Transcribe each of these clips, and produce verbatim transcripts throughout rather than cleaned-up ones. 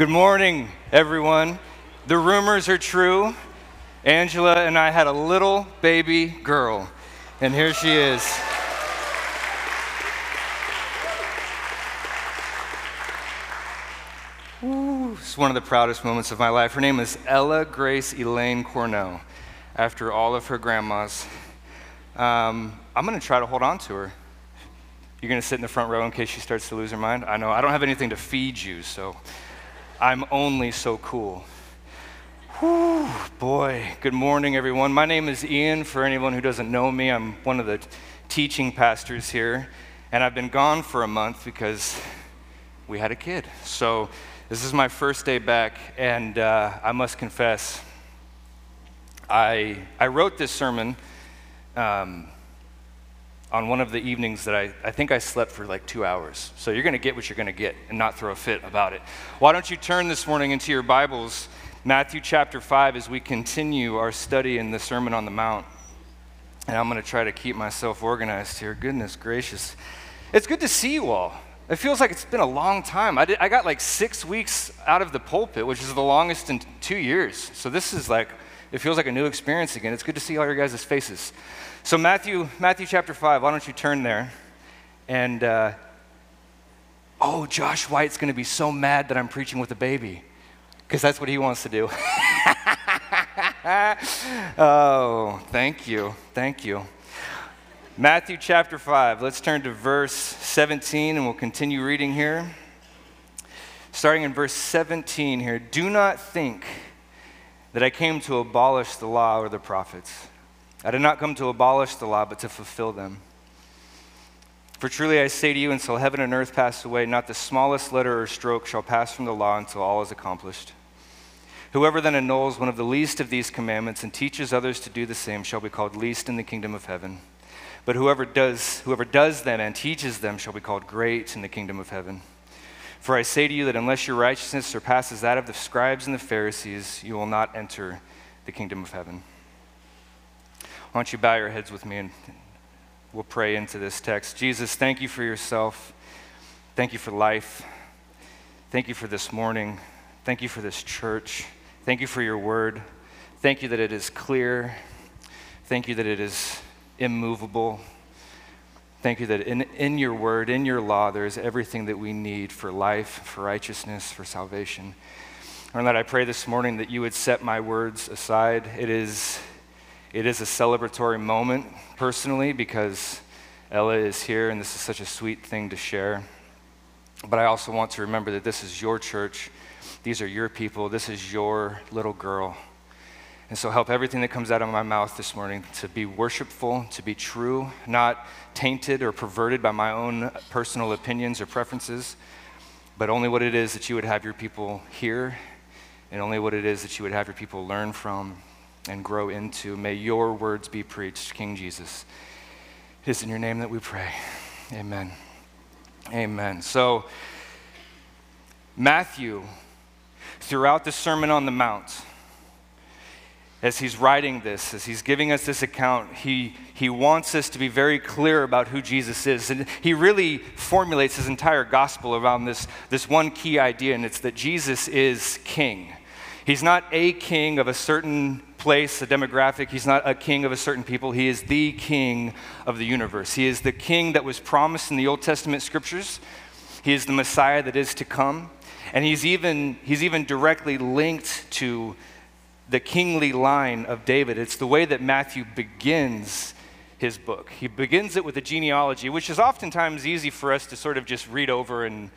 Good morning, everyone. The rumors are true. Angela and I had a little baby girl, and here she is. Ooh, it's one of the proudest moments of my life. Her name is Ella Grace Elaine Corneau, after all of her grandmas. Um, I'm going to try to hold on to her. You're going to sit in the front row in case she starts to lose her mind? I know. I don't have anything to feed you, so I'm only so cool. Whew, boy. Good morning, everyone. My name is Ian. For anyone who doesn't know me, I'm one of the teaching pastors here, and I've been gone for a month because we had a kid. So this is my first day back, and uh, I must confess, I, I wrote this sermon um, on one of the evenings that I, I think I slept for like two hours. So you're going to get what you're going to get and not throw a fit about it. Why don't you turn this morning into your Bibles, Matthew chapter five, as we continue our study in the Sermon on the Mount. And I'm going to try to keep myself organized here. Goodness gracious. It's good to see you all. It feels like it's been a long time. I, did, I got like six weeks out of the pulpit, which is the longest in two years. So this is like, it feels like a new experience again. It's good to see all your guys' faces. So Matthew, Matthew chapter five, why don't you turn there? And, uh, oh, Josh White's going to be so mad that I'm preaching with a baby, because that's what he wants to do. Oh, thank you. Thank you. Matthew chapter five, let's turn to verse seventeen, and we'll continue reading here. Starting in verse seventeen here, do not think that I came to abolish the law or the prophets. I did not come to abolish the law, but to fulfill them. For truly I say to you, until heaven and earth pass away, not the smallest letter or stroke shall pass from the law until all is accomplished. Whoever then annuls one of the least of these commandments and teaches others to do the same shall be called least in the kingdom of heaven. But whoever does, whoever does them and teaches them shall be called great in the kingdom of heaven. For I say to you that unless your righteousness surpasses that of the scribes and the Pharisees, you will not enter the kingdom of heaven. Why don't you bow your heads with me, and we'll pray into this text. Jesus, thank you for yourself. Thank you for life. Thank you for this morning. Thank you for this church. Thank you for your word. Thank you that it is clear. Thank you that it is immovable. Thank you that in, in your word, in your law, there is everything that we need for life, for righteousness, for salvation. And that I pray this morning that you would set my words aside. It is... It is a celebratory moment, personally, because Ella is here, and this is such a sweet thing to share. But I also want to remember that this is your church. These are your people. This is your little girl. And so help everything that comes out of my mouth this morning to be worshipful, to be true, not tainted or perverted by my own personal opinions or preferences, but only what it is that you would have your people hear, and only what it is that you would have your people learn from and grow into. May your words be preached, King Jesus. It is in your name that we pray. Amen. Amen. So, Matthew, throughout the Sermon on the Mount, as he's writing this, as he's giving us this account, he, he wants us to be very clear about who Jesus is. And he really formulates his entire gospel around this, this one key idea, and it's that Jesus is king. He's not a king of a certain place, a demographic. He's not a king of a certain people. He is the king of the universe. He is the king that was promised in the Old Testament scriptures. He is the Messiah that is to come. And he's even, he's even directly linked to the kingly line of David. It's the way that Matthew begins his book. He begins it with a genealogy, which is oftentimes easy for us to sort of just read over and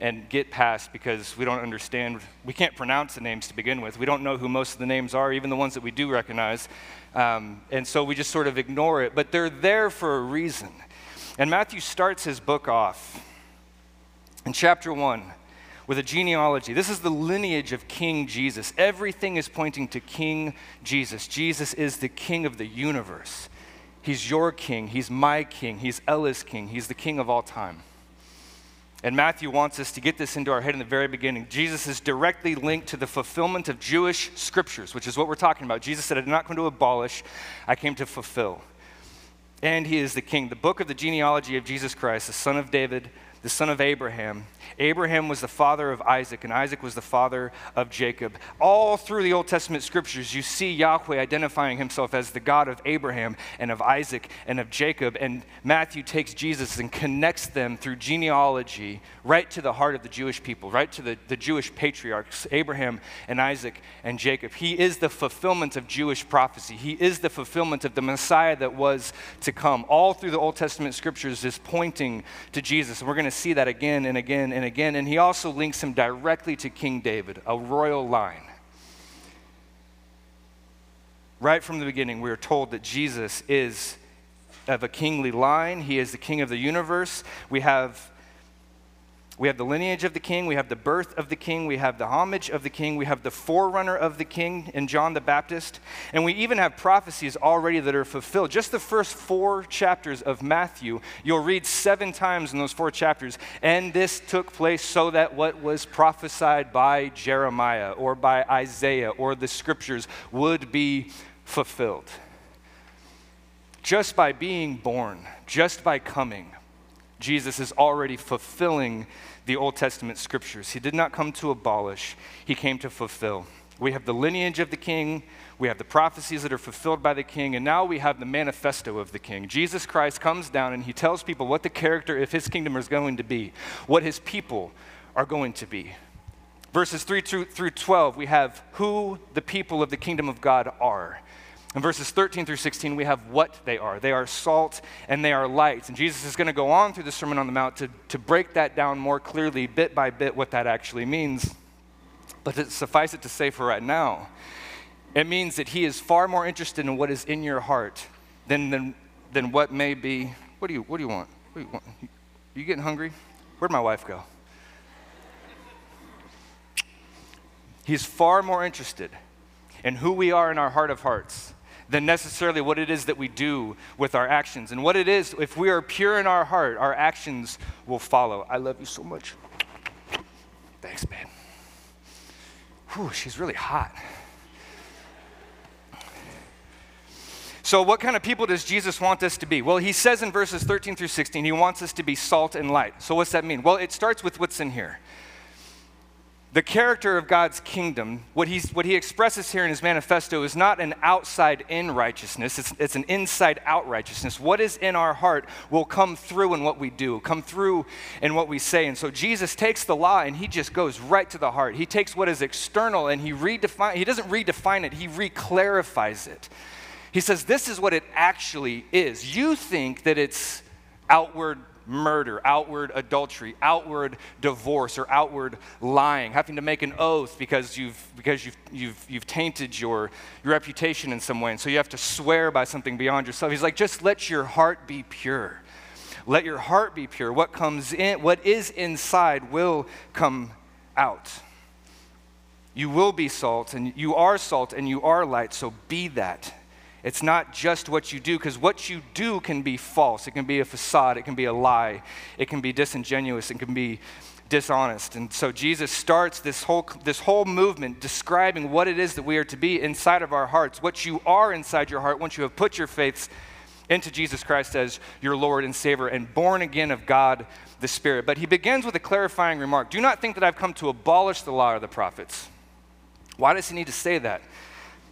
and get past, because we don't understand, we can't pronounce the names to begin with. We don't know who most of the names are, even the ones that we do recognize. Um, and so we just sort of ignore it, but they're there for a reason. And Matthew starts his book off in chapter one with a genealogy. This is the lineage of King Jesus. Everything is pointing to King Jesus. Jesus is the king of the universe. He's your king, he's my king, he's Ella's king, he's the king of all time. And Matthew wants us to get this into our head in the very beginning. Jesus is directly linked to the fulfillment of Jewish scriptures, which is what we're talking about. Jesus said, I did not come to abolish, I came to fulfill. And he is the king. The book of the genealogy of Jesus Christ, the son of David, the son of Abraham. Abraham was the father of Isaac, and Isaac was the father of Jacob. All through the Old Testament scriptures, you see Yahweh identifying himself as the God of Abraham and of Isaac and of Jacob, and Matthew takes Jesus and connects them through genealogy right to the heart of the Jewish people, right to the, the Jewish patriarchs, Abraham and Isaac and Jacob. He is the fulfillment of Jewish prophecy. He is the fulfillment of the Messiah that was to come. All through the Old Testament scriptures is pointing to Jesus, and we're going to see that again and again and again, and he also links him directly to King David, a royal line. Right from the beginning, we are told that Jesus is of a kingly line. He is the king of the universe. We have, we have the lineage of the king. We have the birth of the king. We have the homage of the king. We have the forerunner of the king in John the Baptist. And we even have prophecies already that are fulfilled. Just the first four chapters of Matthew, you'll read seven times in those four chapters, and this took place so that what was prophesied by Jeremiah or by Isaiah or the scriptures would be fulfilled. Just by being born, just by coming, Jesus is already fulfilling the Old Testament scriptures. He did not come to abolish, he came to fulfill. We have the lineage of the king, we have the prophecies that are fulfilled by the king, and now we have the manifesto of the king. Jesus Christ comes down and he tells people what the character of his kingdom is going to be, what his people are going to be. Verses three through twelve, we have who the people of the kingdom of God are. In verses thirteen through sixteen, we have what they are. They are salt and they are light. And Jesus is going to go on through the Sermon on the Mount to, to break that down more clearly, bit by bit, what that actually means. But it, suffice it to say for right now, it means that he is far more interested in what is in your heart than, than, than what may be. What do you, what do you want? What do you want? You getting hungry? Where'd my wife go? He's far more interested in who we are in our heart of hearts than necessarily what it is that we do with our actions. And what it is, if we are pure in our heart, our actions will follow. I love you so much. Thanks, babe. Whew, she's really hot. So what kind of people does Jesus want us to be? Well, he says in verses thirteen through sixteen, he wants us to be salt and light. So what's that mean? Well, it starts with what's in here. The character of God's kingdom, what, he's, what he expresses here in his manifesto is not an outside-in righteousness, it's, it's an inside-out righteousness. What is in our heart will come through in what we do, come through in what we say. And so Jesus takes the law and he just goes right to the heart. He takes what is external and he redefines, he doesn't redefine it, he reclarifies it. He says, this is what it actually is. You think that it's outward murder, outward adultery, outward divorce, or outward lying, having to make an oath because you've because you've you've you've tainted your, your reputation in some way, and so you have to swear by something beyond yourself. He's like, just let your heart be pure. Let your heart be pure. What comes in, what is inside will come out. You will be salt, and you are salt, and you are light, so be that. It's not just what you do, because what you do can be false. It can be a facade. It can be a lie. It can be disingenuous. It can be dishonest. And so Jesus starts this whole, this whole movement describing what it is that we are to be inside of our hearts, what you are inside your heart once you have put your faith into Jesus Christ as your Lord and Savior and born again of God the Spirit. But he begins with a clarifying remark. Do not think that I've come to abolish the law or the prophets. Why does he need to say that?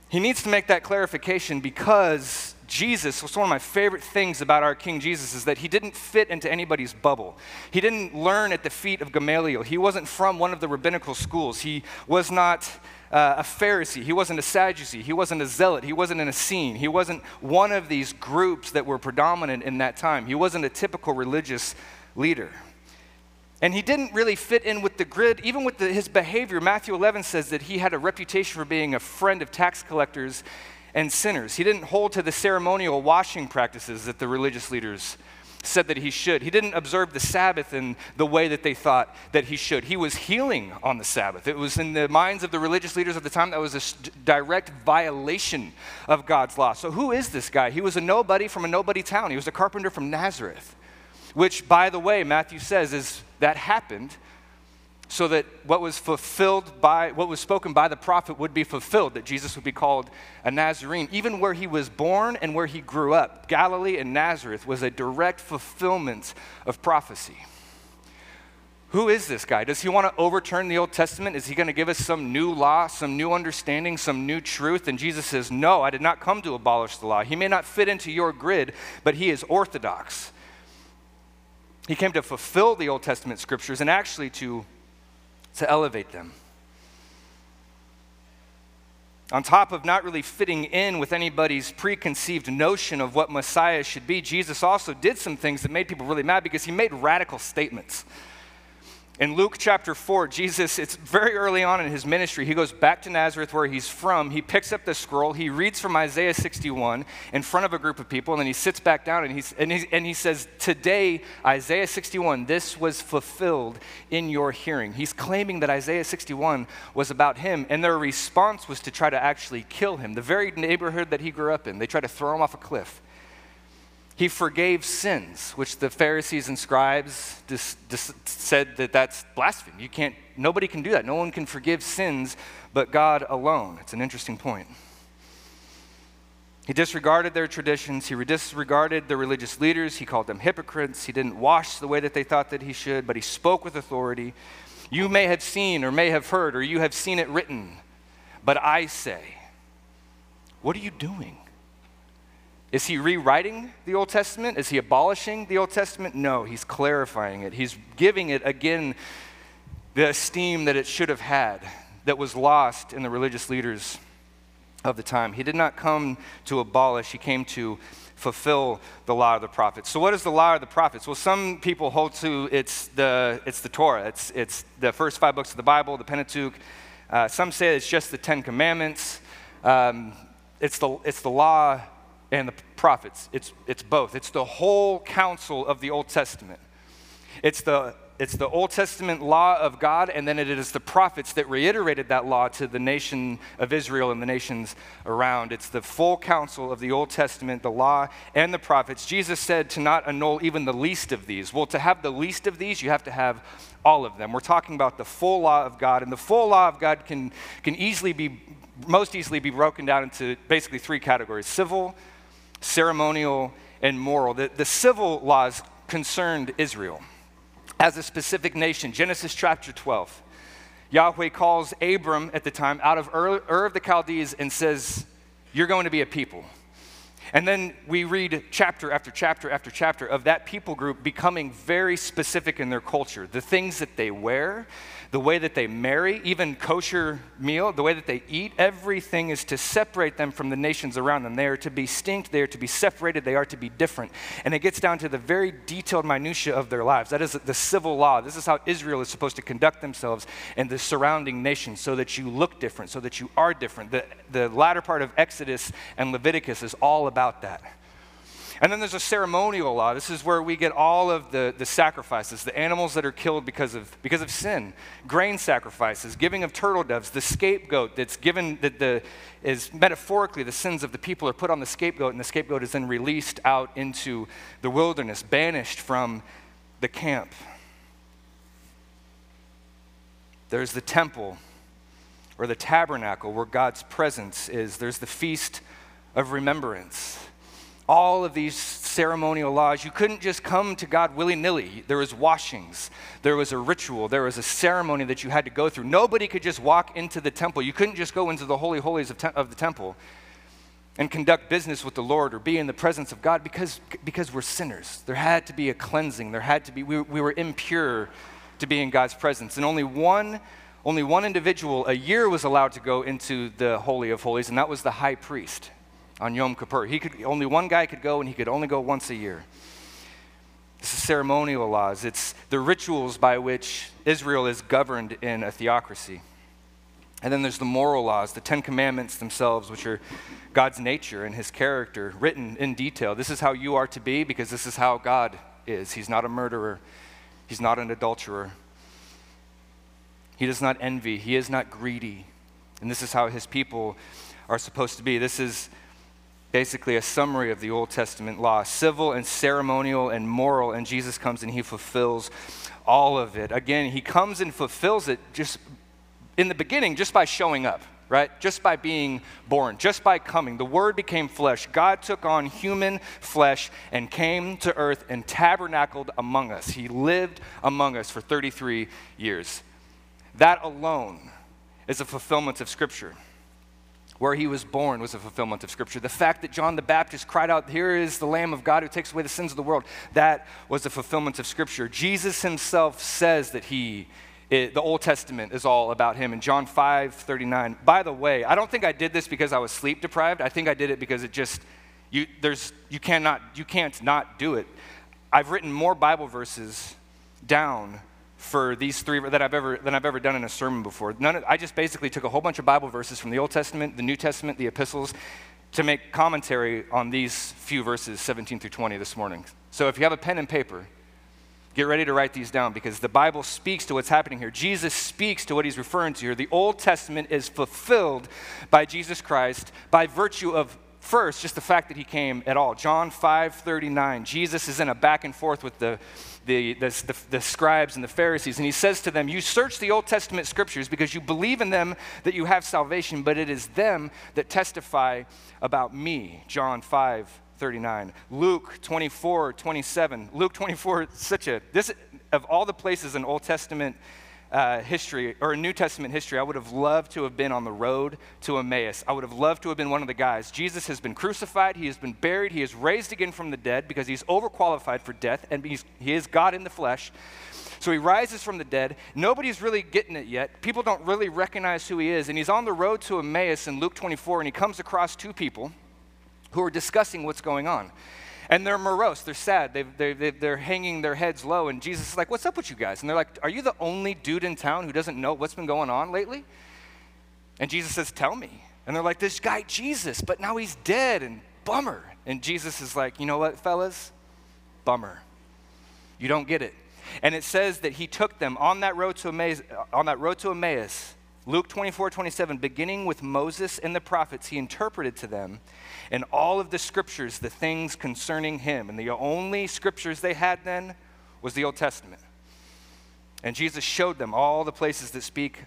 He needs to make that clarification because Jesus, what's one of my favorite things about our King Jesus is that he didn't fit into anybody's bubble. He didn't learn at the feet of Gamaliel. He wasn't from one of the rabbinical schools. He was not uh, a Pharisee. He wasn't a Sadducee. He wasn't a zealot. He wasn't an Essene. He wasn't one of these groups that were predominant in that time. He wasn't a typical religious leader. And he didn't really fit in with the grid, even with the, his behavior. Matthew eleven says that he had a reputation for being a friend of tax collectors and sinners. He didn't hold to the ceremonial washing practices that the religious leaders said that he should. He didn't observe the Sabbath in the way that they thought that he should. He was healing on the Sabbath. It was in the minds of the religious leaders of the time that was a direct violation of God's law. So who is this guy? He was a nobody from a nobody town. He was a carpenter from Nazareth, which, by the way, Matthew says is that happened so that what was fulfilled by, what was spoken by the prophet would be fulfilled, that Jesus would be called a Nazarene. Even where he was born and where he grew up, Galilee and Nazareth was a direct fulfillment of prophecy. Who is this guy? Does he want to overturn the Old Testament? Is he going to give us some new law, some new understanding, some new truth? And Jesus says, no, I did not come to abolish the law. He may not fit into your grid, but he is orthodox. He came to fulfill the Old Testament scriptures and actually to, to elevate them. On top of not really fitting in with anybody's preconceived notion of what Messiah should be, Jesus also did some things that made people really mad because he made radical statements. In Luke chapter four, Jesus, it's very early on in his ministry, he goes back to Nazareth where he's from, he picks up the scroll, he reads from Isaiah sixty-one in front of a group of people, and then he sits back down and, he's, and, he, and he says, today, Isaiah sixty-one, this was fulfilled in your hearing. He's claiming that Isaiah sixty-one was about him, and their response was to try to actually kill him. The very neighborhood that he grew up in, they tried to throw him off a cliff. He forgave sins, which the Pharisees and scribes dis, dis, said that that's blasphemy. You can't, nobody can do that. No one can forgive sins but God alone. It's an interesting point. He disregarded their traditions. He disregarded the religious leaders. He called them hypocrites. He didn't wash the way that they thought that he should, but he spoke with authority. You may have seen or may have heard or you have seen it written, but I say, what are you doing? Is he rewriting the Old Testament? Is he abolishing the Old Testament? No, he's clarifying it. He's giving it, again, the esteem that it should have had, that was lost in the religious leaders of the time. He did not come to abolish. He came to fulfill the law of the prophets. So what is the law of the prophets? Well, some people hold to it's the, it's the Torah. It's, it's the first five books of the Bible, the Pentateuch. Uh, some say it's just the Ten Commandments. Um, it's, the, it's the law and the prophets. It's, it's both. It's the whole counsel of the Old Testament. It's the, it's the Old Testament law of God, and then it is the prophets that reiterated that law to the nation of Israel and the nations around. It's the full counsel of the Old Testament, the law, and the prophets. Jesus said to not annul even the least of these. Well, to have the least of these, you have to have all of them. We're talking about the full law of God, and the full law of God can, can easily be, most easily be broken down into basically three categories: civil, ceremonial, and moral. The, the civil laws concerned Israel as a specific nation. Genesis chapter twelve. Yahweh calls Abram at the time out of Ur, Ur of the Chaldees and says, you're going to be a people. And then we read chapter after chapter after chapter of that people group becoming very specific in their culture. The things that they wear, the way that they marry, even kosher meal, the way that they eat, everything is to separate them from the nations around them. They are to be distinct, they are to be separated, they are to be different. And it gets down to the very detailed minutiae of their lives. That is the civil law. This is how Israel is supposed to conduct themselves and the surrounding nations, so that you look different, so that you are different. The, the latter part of Exodus and Leviticus is all about about that. And then there's a ceremonial law. This is where we get all of the, the sacrifices, the animals that are killed because of, because of sin, grain sacrifices, giving of turtle doves, the scapegoat that's given, that the, is metaphorically the sins of the people are put on the scapegoat, and the scapegoat is then released out into the wilderness, banished from the camp. There's the temple or the tabernacle where God's presence is. There's the feast of remembrance. All of these ceremonial laws, you couldn't just come to God willy-nilly. There was washings, there was a ritual, there was a ceremony that you had to go through. Nobody could just walk into the temple. You couldn't just go into the holy holies of, te- of the temple and conduct business with the Lord or be in the presence of God, because, because we're sinners. There had to be a cleansing. There had to be, we, we were impure to be in God's presence. And only one, only one individual a year was allowed to go into the Holy of Holies, and that was the high priest. On Yom Kippur, he could, only one guy could go, and he could only go once a year. This is ceremonial laws. It's the rituals by which Israel is governed in a theocracy. And then there's the moral laws, the Ten Commandments themselves, which are God's nature and his character written in detail. This is how you are to be, because this is how God is. He's not a murderer. He's not an adulterer. He does not envy. He is not greedy. And this is how his people are supposed to be. This is basically a summary of the Old Testament law, civil and ceremonial and moral, and Jesus comes and he fulfills all of it. Again, he comes and fulfills it just in the beginning, just by showing up. right? Just by being born, just by coming. The Word became flesh. God took on human flesh and came to earth and tabernacled among us. He lived among us for thirty-three years. That alone is a fulfillment of Scripture. Where he was born was a fulfillment of Scripture. The fact that John the Baptist cried out, "Here is the Lamb of God who takes away the sins of the world," that was a fulfillment of Scripture. Jesus himself says that he, it, the Old Testament is all about him in John five thirty-nine. By the way, I don't think I did this because I was sleep deprived. I think I did it because it just, you, there's, you cannot, you can't not do it. I've written more Bible verses down for these three that I've ever than I've ever done in a sermon before. None of, I just basically took a whole bunch of Bible verses from the Old Testament, the New Testament, the epistles, to make commentary on these few verses, seventeen through twenty, this morning. So if you have a pen and paper, get ready to write these down, because the Bible speaks to what's happening here. Jesus speaks to what he's referring to here. The Old Testament is fulfilled by Jesus Christ by virtue of, first, just the fact that he came at all. John five thirty-nine, Jesus is in a back and forth with the The, the, the, the scribes and the Pharisees, and he says to them, "You search the Old Testament scriptures because you believe in them that you have salvation, but it is them that testify about me." John five thirty-nine. Luke twenty-four twenty-seven. Luke twenty-four, such a, this, of all the places in Old Testament uh, history, or New Testament history, I would have loved to have been on the road to Emmaus. I would have loved to have been one of the guys. Jesus has been crucified, he has been buried, he is raised again from the dead because he's overqualified for death, and he's, he is God in the flesh. So he rises from the dead. Nobody's really getting it yet. People don't really recognize who he is, and he's on the road to Emmaus in Luke twenty-four, and he comes across two people who are discussing what's going on. And they're morose, they're sad, they've, they've, they've, they're hanging their heads low, and Jesus is like, "What's up with you guys?" And they're like, "Are you the only dude in town who doesn't know what's been going on lately?" And Jesus says, "Tell me." And they're like, "This guy Jesus, but now he's dead, and bummer." And Jesus is like, "You know what, fellas? Bummer. You don't get it." And it says that he took them on that road to Emmaus, on that road to Emmaus, Luke twenty-four twenty-seven, beginning with Moses and the prophets, he interpreted to them in all of the scriptures the things concerning him. And the only scriptures they had then was the Old Testament. And Jesus showed them all the places that speak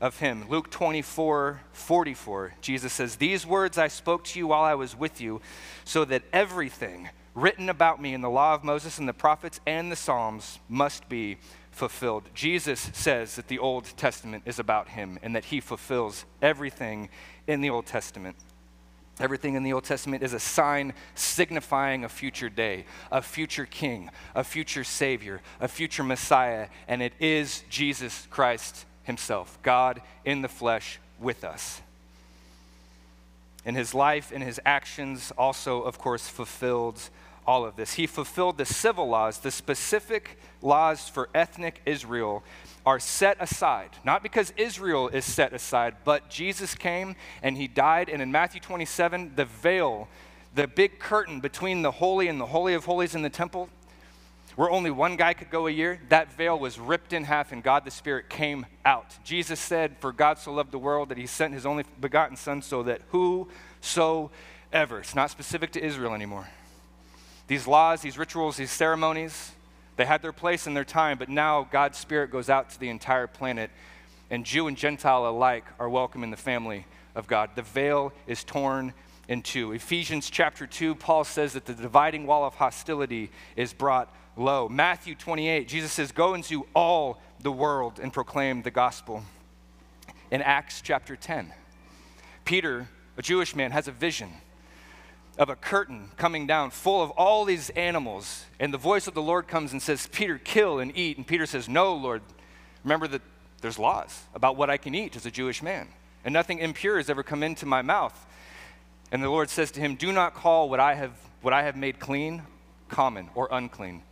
of him. Luke twenty-four forty-four, Jesus says, "These words I spoke to you while I was with you, so that everything written about me in the law of Moses and the prophets and the Psalms must be fulfilled." Jesus says that the Old Testament is about him and that he fulfills everything in the Old Testament. Everything in the Old Testament is a sign signifying a future day, a future king, a future savior, a future Messiah, and it is Jesus Christ himself, God in the flesh with us. And his life and his actions also, of course, fulfilled all of this. He fulfilled the civil laws. The specific laws for ethnic Israel are set aside, not because Israel is set aside, but Jesus came and he died. And in Matthew twenty-seven, the veil, the big curtain between the holy and the holy of holies in the temple, where only one guy could go a year, that veil was ripped in half and God the Spirit came out. Jesus said, "For God so loved the world that he sent his only begotten son, so that whosoever," it's not specific to Israel anymore. These laws, these rituals, these ceremonies, they had their place and their time, but now God's Spirit goes out to the entire planet, and Jew and Gentile alike are welcome in the family of God. The veil is torn in two. Ephesians chapter two, Paul says that the dividing wall of hostility is brought low. Matthew twenty-eight, Jesus says, "Go into all the world and proclaim the gospel." In Acts chapter ten, Peter, a Jewish man, has a vision of a curtain coming down full of all these animals. And the voice of the Lord comes and says, "Peter, kill and eat." And Peter says, "No, Lord, remember that there's laws about what I can eat as a Jewish man. And nothing impure has ever come into my mouth." And the Lord says to him, "Do not call what I have, what I have made clean, common or unclean."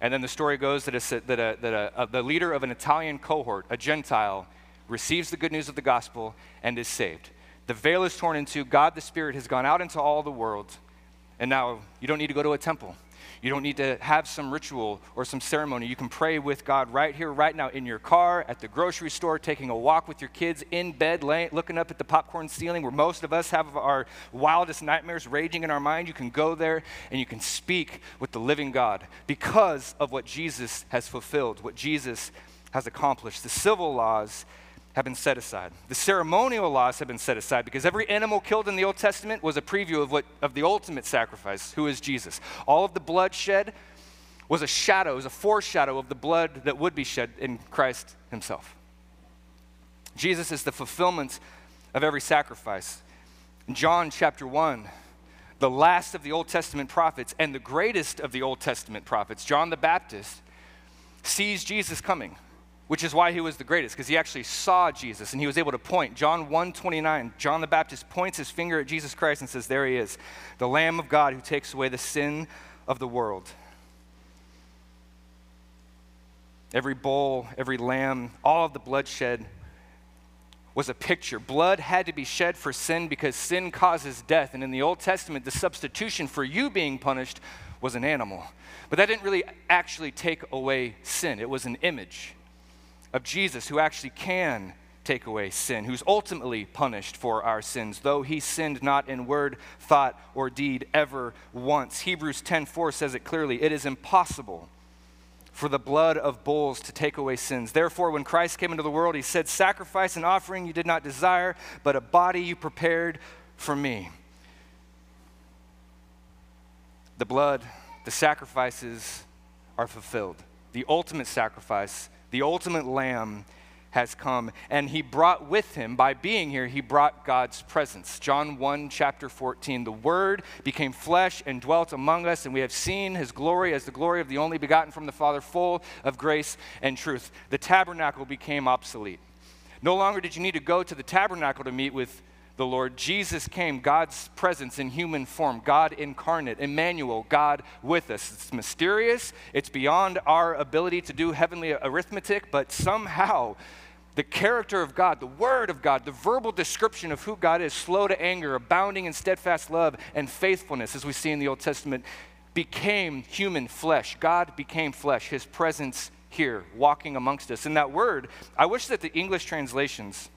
And then the story goes that, a, that, a, that a, a, the leader of an Italian cohort, a Gentile, receives the good news of the gospel and is saved. The veil is torn in two. God the Spirit has gone out into all the world. And now you don't need to go to a temple. You don't need to have some ritual or some ceremony. You can pray with God right here, right now, in your car, at the grocery store, taking a walk with your kids, in bed, laying, looking up at the popcorn ceiling where most of us have our wildest nightmares raging in our mind. You can go there and you can speak with the living God because of what Jesus has fulfilled, what Jesus has accomplished. The civil laws have been set aside. The ceremonial laws have been set aside because every animal killed in the Old Testament was a preview of what of the ultimate sacrifice, who is Jesus. All of the blood shed was a shadow, was a foreshadow of the blood that would be shed in Christ himself. Jesus is the fulfillment of every sacrifice. In John chapter one, the last of the Old Testament prophets and the greatest of the Old Testament prophets, John the Baptist, sees Jesus coming, which is why he was the greatest, because he actually saw Jesus and he was able to point. John one twenty-nine, John the Baptist points his finger at Jesus Christ and says, there he is, the Lamb of God who takes away the sin of the world. Every bull, every lamb, all of the bloodshed was a picture. Blood had to be shed for sin because sin causes death. And in the Old Testament, the substitution for you being punished was an animal. But that didn't really actually take away sin. It was an image of Jesus who actually can take away sin, who's ultimately punished for our sins, though he sinned not in word, thought, or deed ever once. Hebrews ten four says it clearly. It is impossible for the blood of bulls to take away sins. Therefore, when Christ came into the world, he said, sacrifice and offering you did not desire, but a body you prepared for me. The blood, the sacrifices are fulfilled. The ultimate sacrifice, the ultimate lamb has come, and he brought with him, by being here, he brought God's presence. John one, chapter fourteen, the Word became flesh and dwelt among us, and we have seen his glory as the glory of the only begotten from the Father, full of grace and truth. The tabernacle became obsolete. No longer did you need to go to the tabernacle to meet with the Lord. Jesus came, God's presence in human form, God incarnate, Emmanuel, God with us. It's mysterious, it's beyond our ability to do heavenly arithmetic, but somehow the character of God, the word of God, the verbal description of who God is, slow to anger, abounding in steadfast love and faithfulness, as we see in the Old Testament, became human flesh. God became flesh, his presence here, walking amongst us. And that word, I wish that the English translations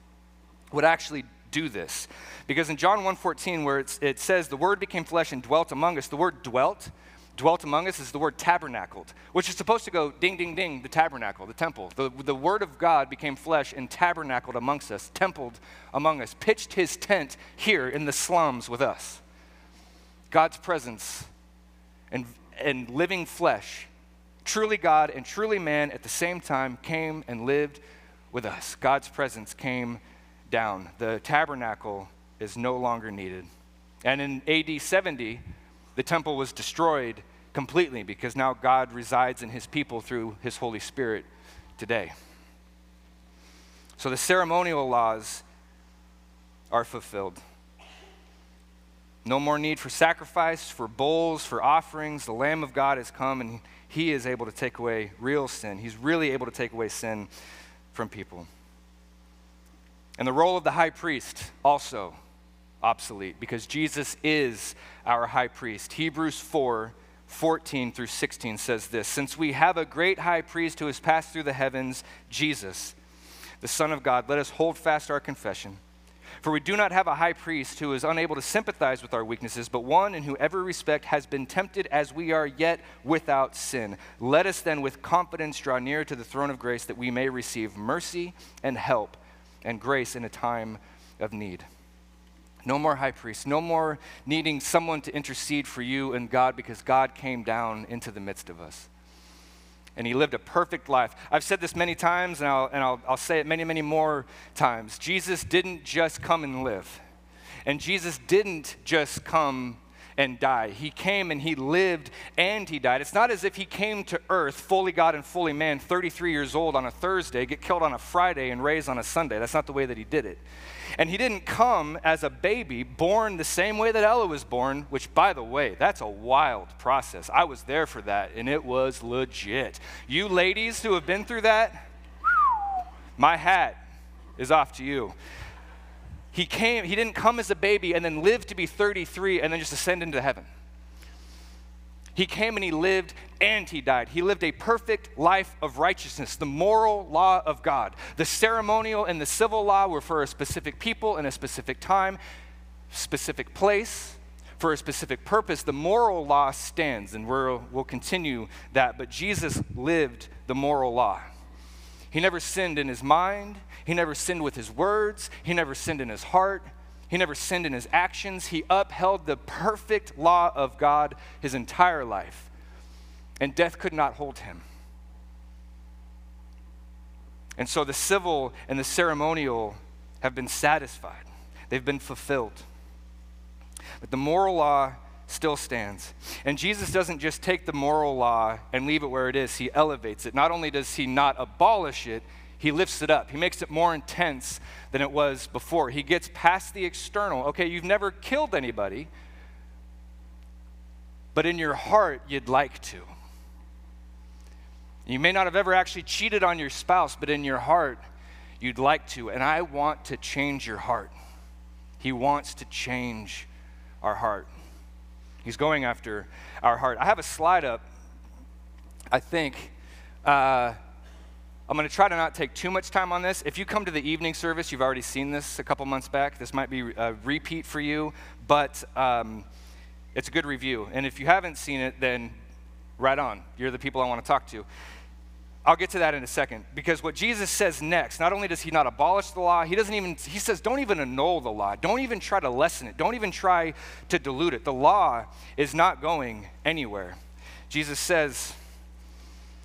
would actually do this, because in John one fourteen, where it's, it says the word became flesh and dwelt among us, the word dwelt, dwelt among us is the word tabernacled, which is supposed to go ding, ding, ding, the tabernacle, the temple. The, the word of God became flesh and tabernacled amongst us, templed among us, pitched his tent here in the slums with us. God's presence and, and living flesh, truly God and truly man at the same time, came and lived with us. God's presence came down. The tabernacle is no longer needed. And in A D seventy, the temple was destroyed completely because now God resides in his people through his Holy Spirit today. So the ceremonial laws are fulfilled. No more need for sacrifice, for bulls, for offerings. The Lamb of God has come and he is able to take away real sin. He's really able to take away sin from people. And the role of the high priest, also obsolete, because Jesus is our high priest. Hebrews four fourteen through sixteen says this, since we have a great high priest who has passed through the heavens, Jesus, the Son of God, let us hold fast our confession. For we do not have a high priest who is unable to sympathize with our weaknesses, but one in whoever respect has been tempted as we are, yet without sin. Let us then with confidence draw near to the throne of grace that we may receive mercy and help and grace in a time of need. No more high priest, no more needing someone to intercede for you and God, because God came down into the midst of us. And he lived a perfect life. I've said this many times, and I'll, and I'll, I'll say it many, many more times. Jesus didn't just come and live. And Jesus didn't just come and die. He came and he lived and he died. It's not as if he came to earth, fully God and fully man, thirty-three years old on a Thursday, get killed on a Friday and raised on a Sunday. That's not the way that he did it. And he didn't come as a baby born the same way that Ella was born, which, by the way, that's a wild process. I was there for that, and it was legit. You ladies who have been through that, my hat is off to you. He came, he didn't come as a baby and then live to be thirty-three and then just ascend into heaven. He came and he lived and he died. He lived a perfect life of righteousness, the moral law of God. The ceremonial and the civil law were for a specific people in a specific time, specific place, for a specific purpose. The moral law stands, and we're, we'll continue that, but Jesus lived the moral law. He never sinned in his mind. He never sinned with his words. He never sinned in his heart. He never sinned in his actions. He upheld the perfect law of God his entire life, and death could not hold him. And so the civil and the ceremonial have been satisfied. They've been fulfilled. But the moral law still stands. And Jesus doesn't just take the moral law and leave it where it is. He elevates it. Not only does he not abolish it, he lifts it up. He makes it more intense than it was before. He gets past the external. Okay, you've never killed anybody, but in your heart, you'd like to. You may not have ever actually cheated on your spouse, but in your heart, you'd like to. And I want to change your heart. He wants to change our heart. He's going after our heart. I have a slide up, I think. Uh, I'm going to try to not take too much time on this. If you come to the evening service, you've already seen this a couple months back. This might be a repeat for you, but um, it's a good review. And if you haven't seen it, then right on. You're the people I want to talk to. I'll get to that in a second, because what Jesus says next, not only does he not abolish the law, he doesn't even, he says, don't even annul the law. Don't even try to lessen it. Don't even try to dilute it. The law is not going anywhere. Jesus says,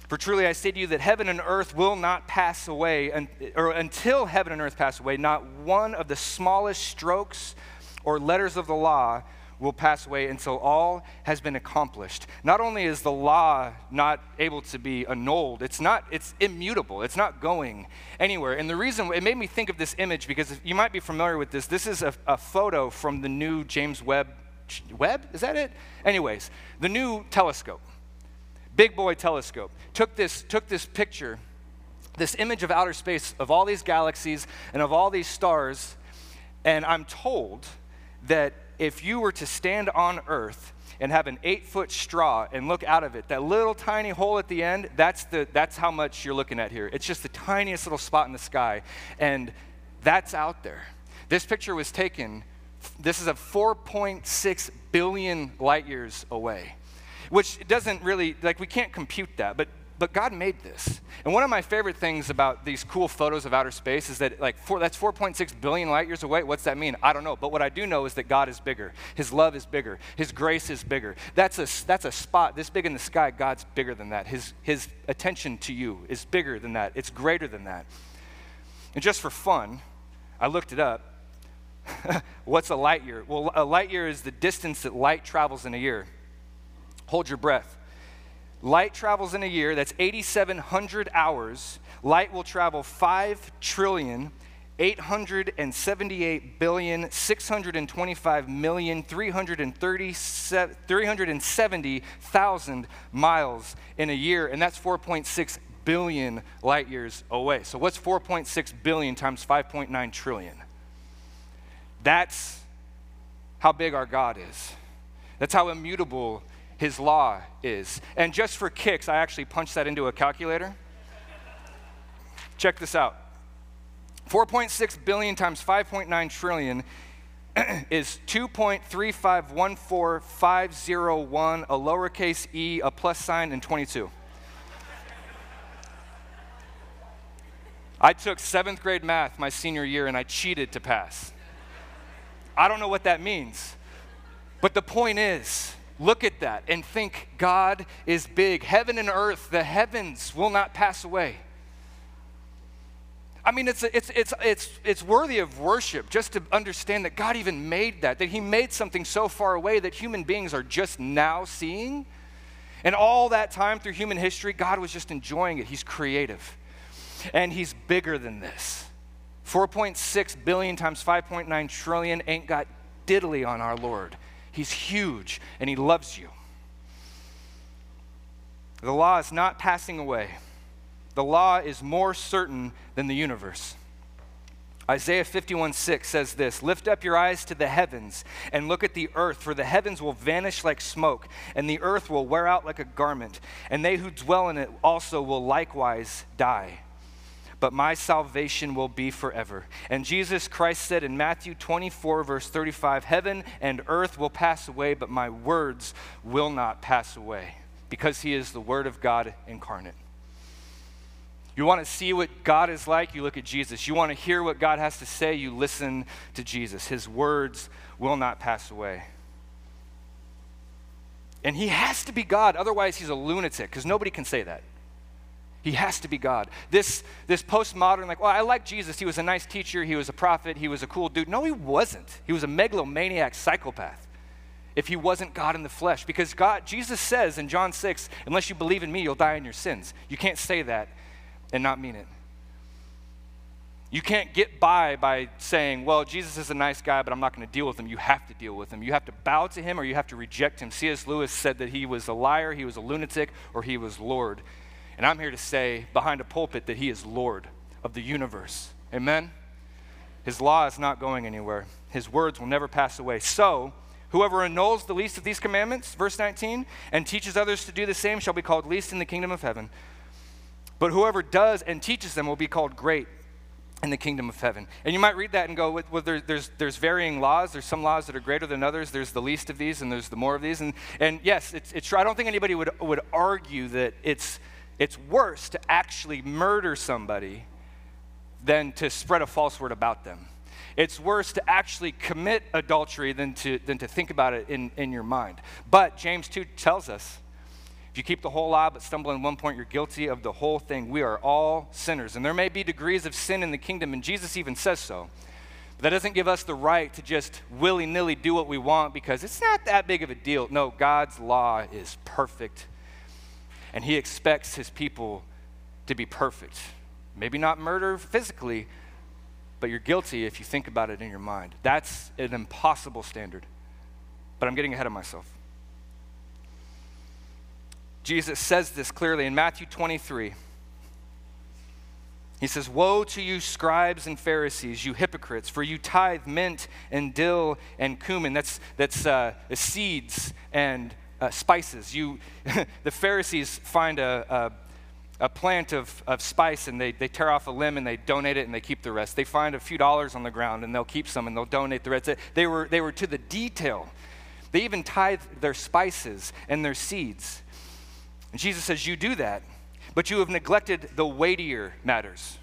for truly I say to you that heaven and earth will not pass away, and, or until heaven and earth pass away, not one of the smallest strokes or letters of the law will pass away until all has been accomplished. Not only is the law not able to be annulled, it's not, it's immutable. It's not going anywhere. And the reason, it made me think of this image, because you might be familiar with this. This is a, a photo from the new James Webb, Webb, is that it? Anyways, the new telescope, big boy telescope, took this, took this picture, this image of outer space of all these galaxies and of all these stars, and I'm told that if you were to stand on Earth and have an eight-foot straw and look out of it, that little tiny hole at the end, that's, the, that's how much you're looking at here. It's just the tiniest little spot in the sky, and that's out there. This picture was taken, this is a four point six billion light years away, which doesn't really, like, we can't compute that, but But God made this. And one of my favorite things about these cool photos of outer space is that, like, four, that's four point six billion light years away. What's that mean? I don't know. But what I do know is that God is bigger. His love is bigger. His grace is bigger. That's a, that's a spot this big in the sky. God's bigger than that. His, his attention to you is bigger than that. It's greater than that. And just for fun, I looked it up. What's a light year? Well, a light year is the distance that light travels in a year. Hold your breath. Light travels in a year, that's eighty-seven hundred hours. Light will travel five trillion, eight hundred seventy-eight billion, six hundred twenty-five million, three hundred seventy thousand miles in a year, and that's four point six billion light years away. So what's four point six billion times five point nine trillion? That's how big our God is. That's how immutable His law is. And just for kicks, I actually punched that into a calculator. Check this out. four point six billion times five point nine trillion is two point three five one four five zero one, a lowercase e, a plus sign, and twenty-two. I took seventh grade math my senior year, and I cheated to pass. I don't know what that means, but the point is, look at that and think God is big. Heaven and earth, the heavens will not pass away. I mean, it's, it's, it's, it's, it's worthy of worship just to understand that God even made that, that he made something so far away that human beings are just now seeing. And all that time through human history, God was just enjoying it. He's creative. And he's bigger than this. four point six billion times five point nine trillion ain't got diddly on our Lord. He's huge, and he loves you. The law is not passing away. The law is more certain than the universe. Isaiah fifty-one six says this, "Lift up your eyes to the heavens and look at the earth, for the heavens will vanish like smoke, and the earth will wear out like a garment, and they who dwell in it also will likewise die. But my salvation will be forever." And Jesus Christ said in Matthew twenty-four, verse thirty-five, "Heaven and earth will pass away, but my words will not pass away," because he is the Word of God incarnate. You want to see what God is like? You look at Jesus. You want to hear what God has to say? You listen to Jesus. His words will not pass away. And he has to be God. Otherwise, he's a lunatic, because nobody can say that. He has to be God. This, this postmodern, like, well, I like Jesus. He was a nice teacher. He was a prophet. He was a cool dude. No, he wasn't. He was a megalomaniac psychopath if he wasn't God in the flesh. Because God, Jesus says in John six, unless you believe in me, you'll die in your sins. You can't say that and not mean it. You can't get by by saying, well, Jesus is a nice guy, but I'm not going to deal with him. You have to deal with him. You have to bow to him or you have to reject him. C S Lewis said that he was a liar, he was a lunatic, or he was Lord. And I'm here to say behind a pulpit that he is Lord of the universe. Amen? His law is not going anywhere. His words will never pass away. So, whoever annuls the least of these commandments, verse nineteen, and teaches others to do the same shall be called least in the kingdom of heaven. But whoever does and teaches them will be called great in the kingdom of heaven. And you might read that and go, well, there, there's, there's varying laws. There's some laws that are greater than others. There's the least of these and there's the more of these. And, and yes, it's, it's true. I don't think anybody would, would argue that it's, it's worse to actually murder somebody than to spread a false word about them. It's worse to actually commit adultery than to, than to think about it in, in your mind. But James two tells us, if you keep the whole law but stumble in one point, you're guilty of the whole thing. We are all sinners. And there may be degrees of sin in the kingdom, and Jesus even says so. But that doesn't give us the right to just willy-nilly do what we want because it's not that big of a deal. No, God's law is perfect, and he expects his people to be perfect. Maybe not murder physically, but you're guilty if you think about it in your mind. That's an impossible standard. But I'm getting ahead of myself. Jesus says this clearly in Matthew twenty-three. He says, woe to you scribes and Pharisees, you hypocrites, for you tithe mint and dill and cumin. That's, that's uh, seeds and uh, spices. You, the Pharisees find a, a, a plant of, of spice and they, they tear off a limb and they donate it and they keep the rest. They find a few dollars on the ground and they'll keep some and they'll donate the rest. They were, they were to the detail. They even tithe their spices and their seeds. And Jesus says, you do that, but you have neglected the weightier matters.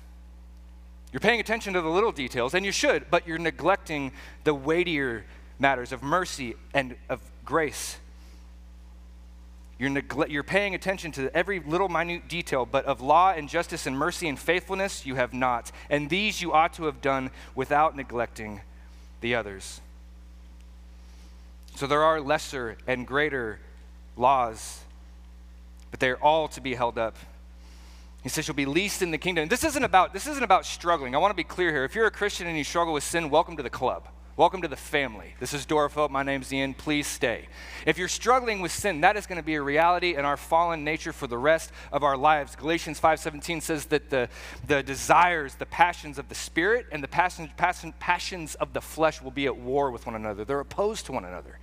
You're paying attention to the little details, and you should, but you're neglecting the weightier matters of mercy and of grace. You're, neglect- you're paying attention to every little minute detail, but of law and justice and mercy and faithfulness, you have not. And these you ought to have done without neglecting the others. So there are lesser and greater laws, but they're all to be held up. He says you'll be least in the kingdom. This isn't about, this isn't about struggling. I want to be clear here. If you're a Christian and you struggle with sin, welcome to the club. Welcome to the family. This is Dorfeld. My name's Ian. Please stay. If you're struggling with sin, that is going to be a reality in our fallen nature for the rest of our lives. Galatians five seventeen says that the, the desires, the passions of the spirit and the passion, passion, passions of the flesh will be at war with one another. They're opposed to one another.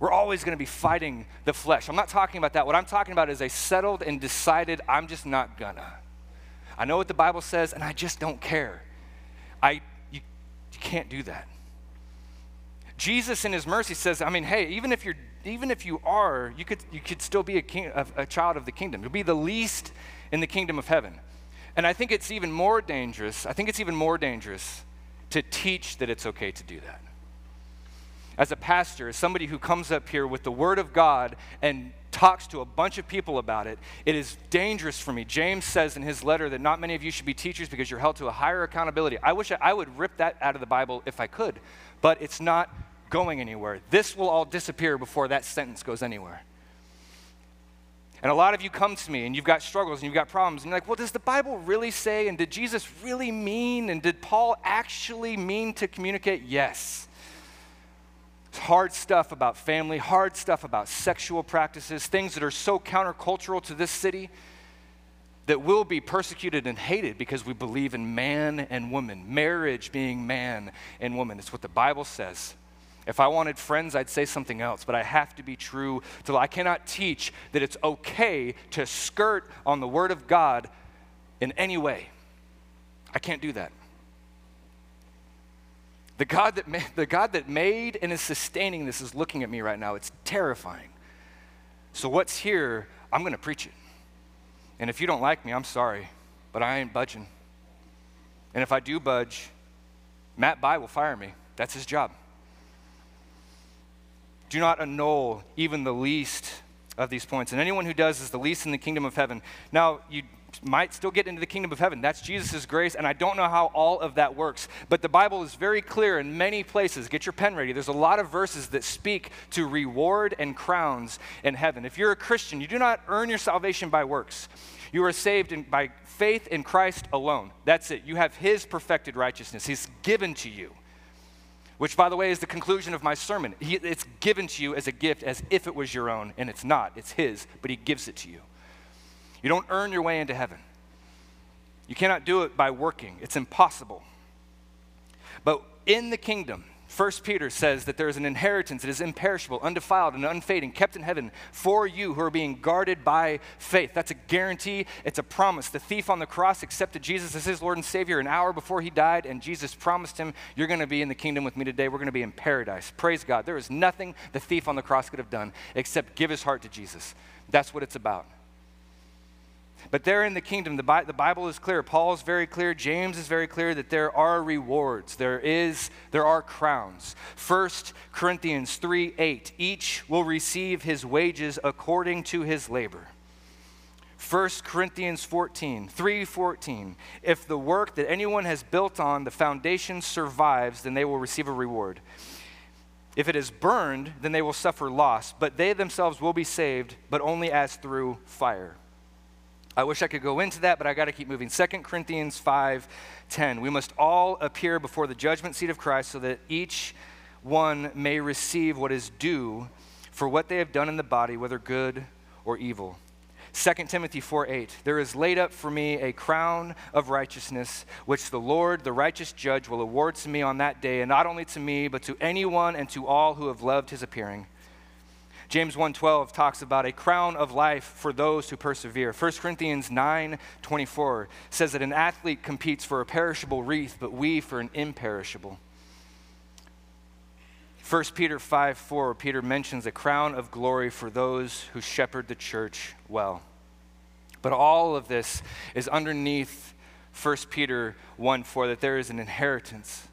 We're always going to be fighting the flesh. I'm not talking about that. What I'm talking about is a settled and decided, I'm just not gonna. I know what the Bible says, and I just don't care. I, you, you can't do that. Jesus in his mercy says, I mean, hey, even if you're, even if you are, you could, you could still be a, king, a, a child of the kingdom. You'll be the least in the kingdom of heaven. And I think it's even more dangerous. I think it's even more dangerous to teach that it's okay to do that. As a pastor, as somebody who comes up here with the word of God and talks to a bunch of people about it, it is dangerous for me. James says in his letter that not many of you should be teachers because you're held to a higher accountability. I wish I, I would rip that out of the Bible if I could, but it's not going anywhere. This will all disappear before that sentence goes anywhere. And a lot of you come to me and you've got struggles and you've got problems and you're like, well, does the Bible really say, and did Jesus really mean, and did Paul actually mean to communicate? Yes. Hard stuff about family, hard stuff about sexual practices, things that are so countercultural to this city that will be persecuted and hated because we believe in man and woman, marriage being man and woman. It's what the Bible says. If I wanted friends, I'd say something else, but I have to be true to law. I cannot teach that it's okay to skirt on the word of God in any way. I can't do that. The God that ma- the God that made and is sustaining this is looking at me right now. It's terrifying. So what's here, I'm going to preach it. And if you don't like me, I'm sorry, but I ain't budging. And if I do budge, Matt Bai will fire me. That's his job. Do not annul even the least of these points. And anyone who does is the least in the kingdom of heaven. Now, you might still get into the kingdom of heaven. That's Jesus' grace, and I don't know how all of that works. But the Bible is very clear in many places. Get your pen ready. There's a lot of verses that speak to reward and crowns in heaven. If you're a Christian, you do not earn your salvation by works. You are saved in, by faith in Christ alone. That's it. You have his perfected righteousness. He's given to you, which, by the way, is the conclusion of my sermon. He, it's given to you as a gift, as if it was your own, and it's not. It's his, but he gives it to you. You don't earn your way into heaven. You cannot do it by working. It's impossible. But in the kingdom, First Peter says that there is an inheritance that is imperishable, undefiled, and unfading, kept in heaven for you who are being guarded by faith. That's a guarantee. It's a promise. The thief on the cross accepted Jesus as his Lord and Savior an hour before he died, and Jesus promised him, you're going to be in the kingdom with me today. We're going to be in paradise. Praise God. There is nothing the thief on the cross could have done except give his heart to Jesus. That's what it's about. But there in the kingdom, the Bible is clear. Paul is very clear. James is very clear that there are rewards. There is, there are crowns. First Corinthians three eight, each will receive his wages according to his labor. First Corinthians fourteen, three fourteen, if the work that anyone has built on the foundation survives, then they will receive a reward. If it is burned, then they will suffer loss, but they themselves will be saved, but only as through fire. I wish I could go into that, but I got to keep moving. Second Corinthians five ten. We must all appear before the judgment seat of Christ so that each one may receive what is due for what they have done in the body, whether good or evil. Second Timothy four eight. There is laid up for me a crown of righteousness, which the Lord, the righteous judge, will award to me on that day, and not only to me, but to anyone and to all who have loved his appearing. James one twelve talks about a crown of life for those who persevere. First Corinthians nine twenty-four says that an athlete competes for a perishable wreath, but we for an imperishable. First Peter five four, Peter mentions a crown of glory for those who shepherd the church well. But all of this is underneath First Peter one four, that there is an inheritance.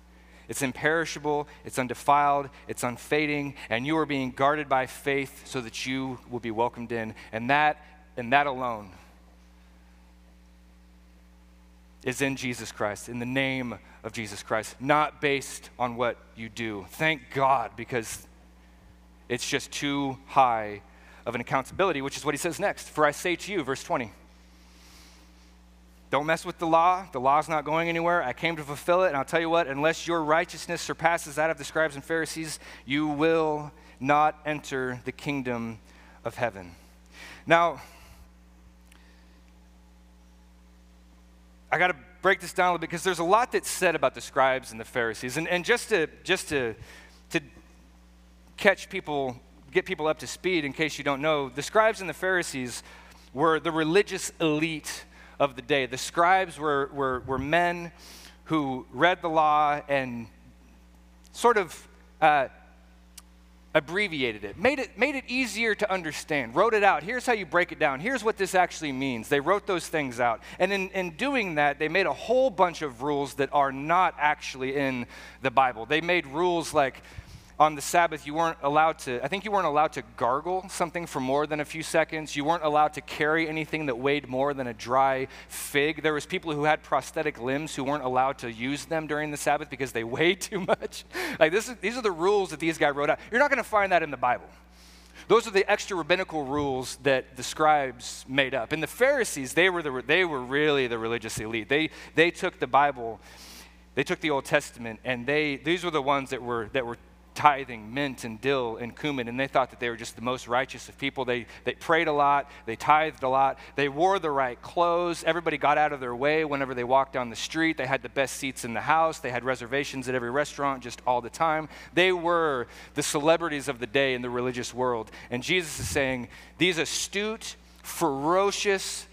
It's imperishable, it's undefiled, it's unfading, and you are being guarded by faith so that you will be welcomed in. And that, and that alone is in Jesus Christ, in the name of Jesus Christ, not based on what you do. Thank God, because it's just too high of an accountability, which is what he says next. For I say to you, verse twenty, don't mess with the law. The law's not going anywhere. I came to fulfill it, and I'll tell you what, unless your righteousness surpasses that of the scribes and Pharisees, you will not enter the kingdom of heaven. Now, I got to break this down a little bit because there's a lot that's said about the scribes and the Pharisees. And, and just to just to, to catch people, get people up to speed in case you don't know, the scribes and the Pharisees were the religious elite of the day. The scribes were, were, were men who read the law and sort of uh, abbreviated it, made it, made it easier to understand, wrote it out. Here's how you break it down. Here's what this actually means. They wrote those things out. And in, in doing that, they made a whole bunch of rules that are not actually in the Bible. They made rules like, on the Sabbath, you weren't allowed to, I think you weren't allowed to gargle something for more than a few seconds. You weren't allowed to carry anything that weighed more than a dry fig. There was people who had prosthetic limbs who weren't allowed to use them during the Sabbath because they weighed too much. Like this is, these are the rules that these guys wrote out. You're not going to find that in the Bible. Those are the extra rabbinical rules that the scribes made up. And the Pharisees, they were, the, they were really the religious elite. They, they took the Bible, they took the Old Testament, and they these were the ones that were that were tithing mint and dill and cumin, and they thought that they were just the most righteous of people. They they prayed a lot, they tithed a lot, they wore the right clothes, everybody got out of their way whenever they walked down the street, they had the best seats in the house, they had reservations at every restaurant just all the time. They were the celebrities of the day in the religious world. And Jesus is saying, these astute, ferocious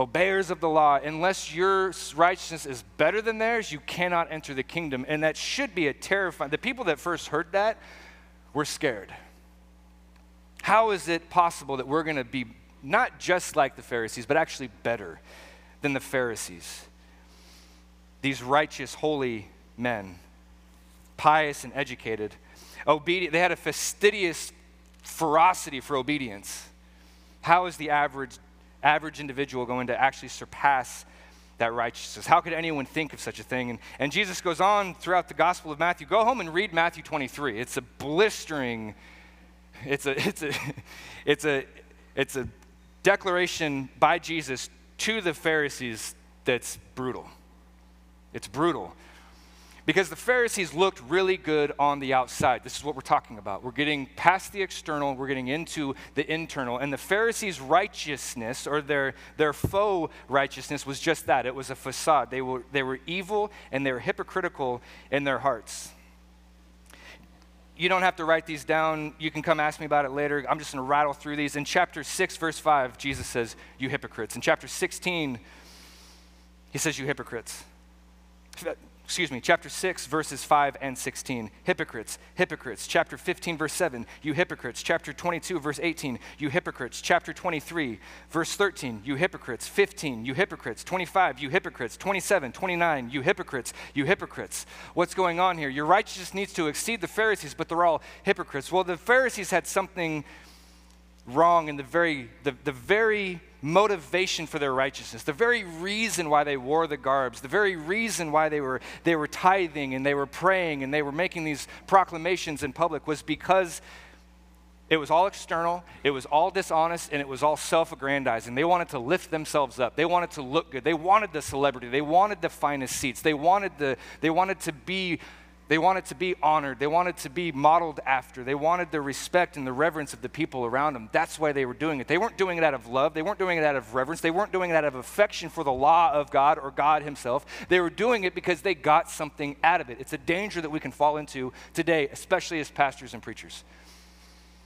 obeyers of the law, unless your righteousness is better than theirs, you cannot enter the kingdom. And that should be a terrifying, the people that first heard that were scared. How is it possible that we're going to be not just like the Pharisees, but actually better than the Pharisees. These righteous, holy men, pious and educated, obedient. They had a fastidious ferocity for obedience. How is the average average individual going to actually surpass that righteousness? How could anyone think of such a thing? And, and Jesus goes on throughout the Gospel of Matthew. Go home and read Matthew twenty-three. It's a blistering, it's a, it's a, it's a, it's a declaration by Jesus to the Pharisees that's brutal. It's brutal. Because the Pharisees looked really good on the outside. This is what we're talking about. We're getting past the external, we're getting into the internal. And the Pharisees' righteousness, or their, their faux righteousness, was just that. It was a facade. They were, they were evil and they were hypocritical in their hearts. You don't have to write these down. You can come ask me about it later. I'm just going to rattle through these. In chapter six, verse five, Jesus says, "You hypocrites." In chapter sixteen, he says, "You hypocrites." Excuse me, chapter six, verses five and sixteen. Hypocrites, hypocrites. Chapter fifteen, verse seven, you hypocrites. Chapter twenty-two, verse eighteen, you hypocrites. Chapter twenty-three, verse thirteen, you hypocrites. fifteen, you hypocrites. twenty-five, you hypocrites. twenty-seven, twenty-nine, you hypocrites, you hypocrites. What's going on here? Your righteousness needs to exceed the Pharisees, but they're all hypocrites. Well, the Pharisees had something wrong in the very, the, the very motivation for their righteousness, the very reason why they wore the garbs, the very reason why they were they were tithing and they were praying and they were making these proclamations in public, was because it was all external, it was all dishonest, and it was all self-aggrandizing. They wanted to lift themselves up. They wanted to look good. They wanted the celebrity. They wanted the finest seats. They wanted the they wanted to be They wanted to be honored. They wanted to be modeled after. They wanted the respect and the reverence of the people around them. That's why they were doing it. They weren't doing it out of love. They weren't doing it out of reverence. They weren't doing it out of affection for the law of God or God himself. They were doing it because they got something out of it. It's a danger that we can fall into today, especially as pastors and preachers.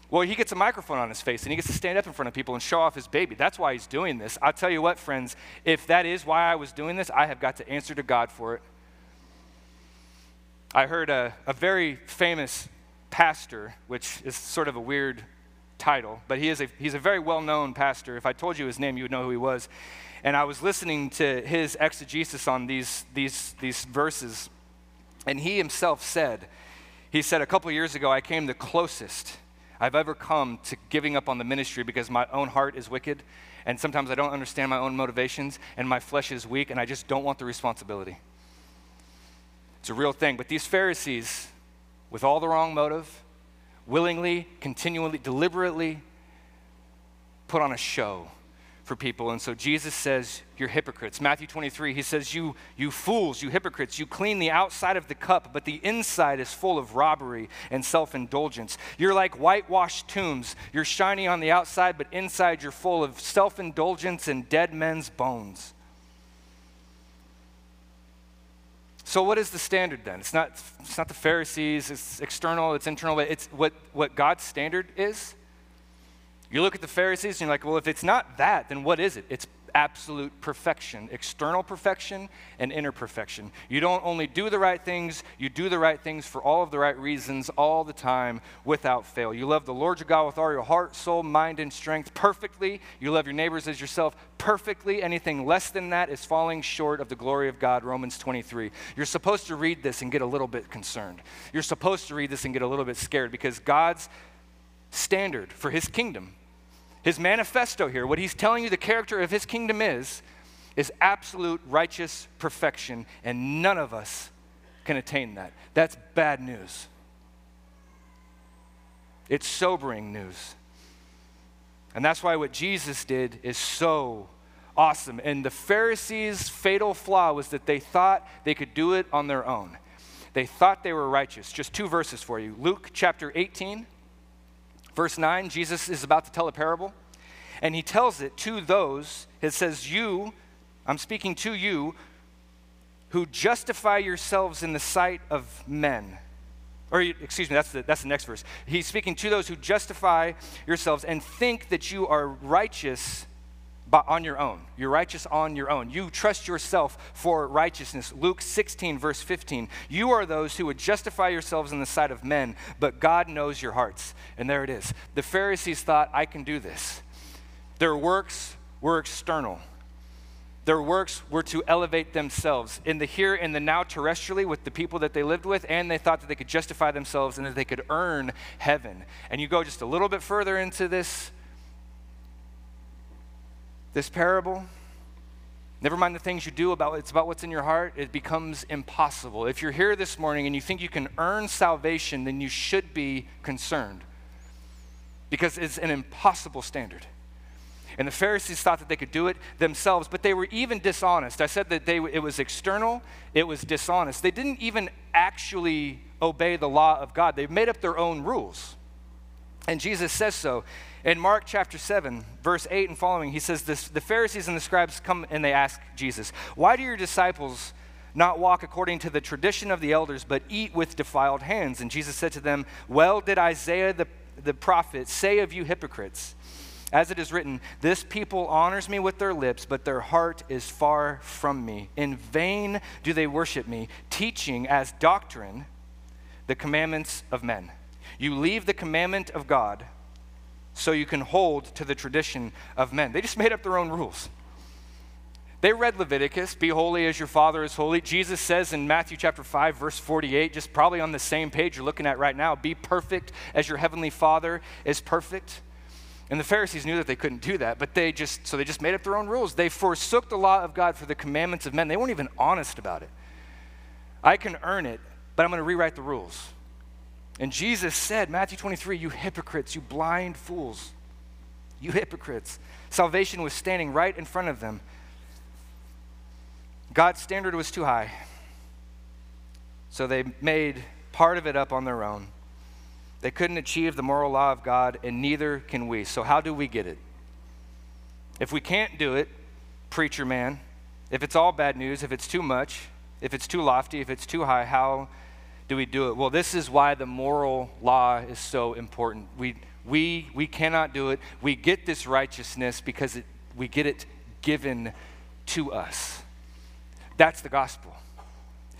Well, he gets a microphone on his face and he gets to stand up in front of people and show off his baby. That's why he's doing this. I'll tell you what, friends, if that is why I was doing this, I have got to answer to God for it. I heard a, a very famous pastor, which is sort of a weird title, but he is a, he's a very well-known pastor. If I told you his name, you would know who he was. And I was listening to his exegesis on these, these, these verses, and he himself said, he said, a couple years ago, I came the closest I've ever come to giving up on the ministry because my own heart is wicked, and sometimes I don't understand my own motivations, and my flesh is weak, and I just don't want the responsibility. It's a real thing. But these Pharisees, with all the wrong motive, willingly, continually, deliberately put on a show for people. And so Jesus says, you're hypocrites. Matthew twenty-three, he says, you, you fools, you hypocrites, you clean the outside of the cup, but the inside is full of robbery and self-indulgence. You're like whitewashed tombs. You're shiny on the outside, but inside you're full of self-indulgence and dead men's bones. So what is the standard then? It's not, it's not the Pharisees, it's external, it's internal, but it's what, what God's standard is. You look at the Pharisees and you're like, well, if it's not that, then what is it? It's absolute perfection, external perfection and inner perfection. You don't only do the right things, you do the right things for all of the right reasons all the time without fail. You love the Lord your God with all your heart, soul, mind, and strength perfectly. You love your neighbors as yourself perfectly. Anything less than that is falling short of the glory of God, Romans twenty-three. You're supposed to read this and get a little bit concerned. You're supposed to read this and get a little bit scared, because God's standard for his kingdom, his manifesto here, what he's telling you the character of his kingdom is, is absolute righteous perfection, and none of us can attain that. That's bad news. It's sobering news. And that's why what Jesus did is so awesome. And the Pharisees' fatal flaw was that they thought they could do it on their own. They thought they were righteous. Just two verses for you. Luke chapter eighteen. Verse nine, Jesus is about to tell a parable, and he tells it to those. It says, you, I'm speaking to you, who justify yourselves in the sight of men. Or, excuse me, that's the, that's the next verse. He's speaking to those who justify yourselves and think that you are righteous on your own. You're righteous on your own. You trust yourself for righteousness. Luke sixteen, verse fifteen. You are those who would justify yourselves in the sight of men, but God knows your hearts. And there it is. The Pharisees thought, I can do this. Their works were external. Their works were to elevate themselves in the here and the now terrestrially with the people that they lived with, and they thought that they could justify themselves and that they could earn heaven. And you go just a little bit further into this, this parable, never mind the things you do, about it's about what's in your heart, it becomes impossible. If you're here this morning and you think you can earn salvation, then you should be concerned because it's an impossible standard. And the Pharisees thought that they could do it themselves, but they were even dishonest. I said that they, it was external, it was dishonest. They didn't even actually obey the law of God. They made up their own rules. And Jesus says so. In Mark chapter seven, verse eight and following, he says, this, the Pharisees and the scribes come and they ask Jesus, why do your disciples not walk according to the tradition of the elders, but eat with defiled hands? And Jesus said to them, well, did Isaiah the, the prophet say of you hypocrites, as it is written, this people honors me with their lips, but their heart is far from me. In vain do they worship me, teaching as doctrine the commandments of men. You leave the commandment of God so you can hold to the tradition of men. They just made up their own rules. They read Leviticus, be holy as your Father is holy. Jesus says in Matthew chapter five, verse forty-eight, just probably on the same page you're looking at right now, be perfect as your heavenly Father is perfect. And the Pharisees knew that they couldn't do that, but they just, so they just made up their own rules. They forsook the law of God for the commandments of men. They weren't even honest about it. I can earn it, but I'm going to rewrite the rules. And Jesus said, Matthew twenty-three, you hypocrites, you blind fools, you hypocrites. Salvation was standing right in front of them. God's standard was too high, so they made part of it up on their own. They couldn't achieve the moral law of God, and neither can we. So how do we get it? If we can't do it, preacher man, if it's all bad news, if it's too much, if it's too lofty, if it's too high, how do we do it? Well, this is why the moral law is so important. We, we, we cannot do it. We get this righteousness because it, we get it given to us. That's the gospel.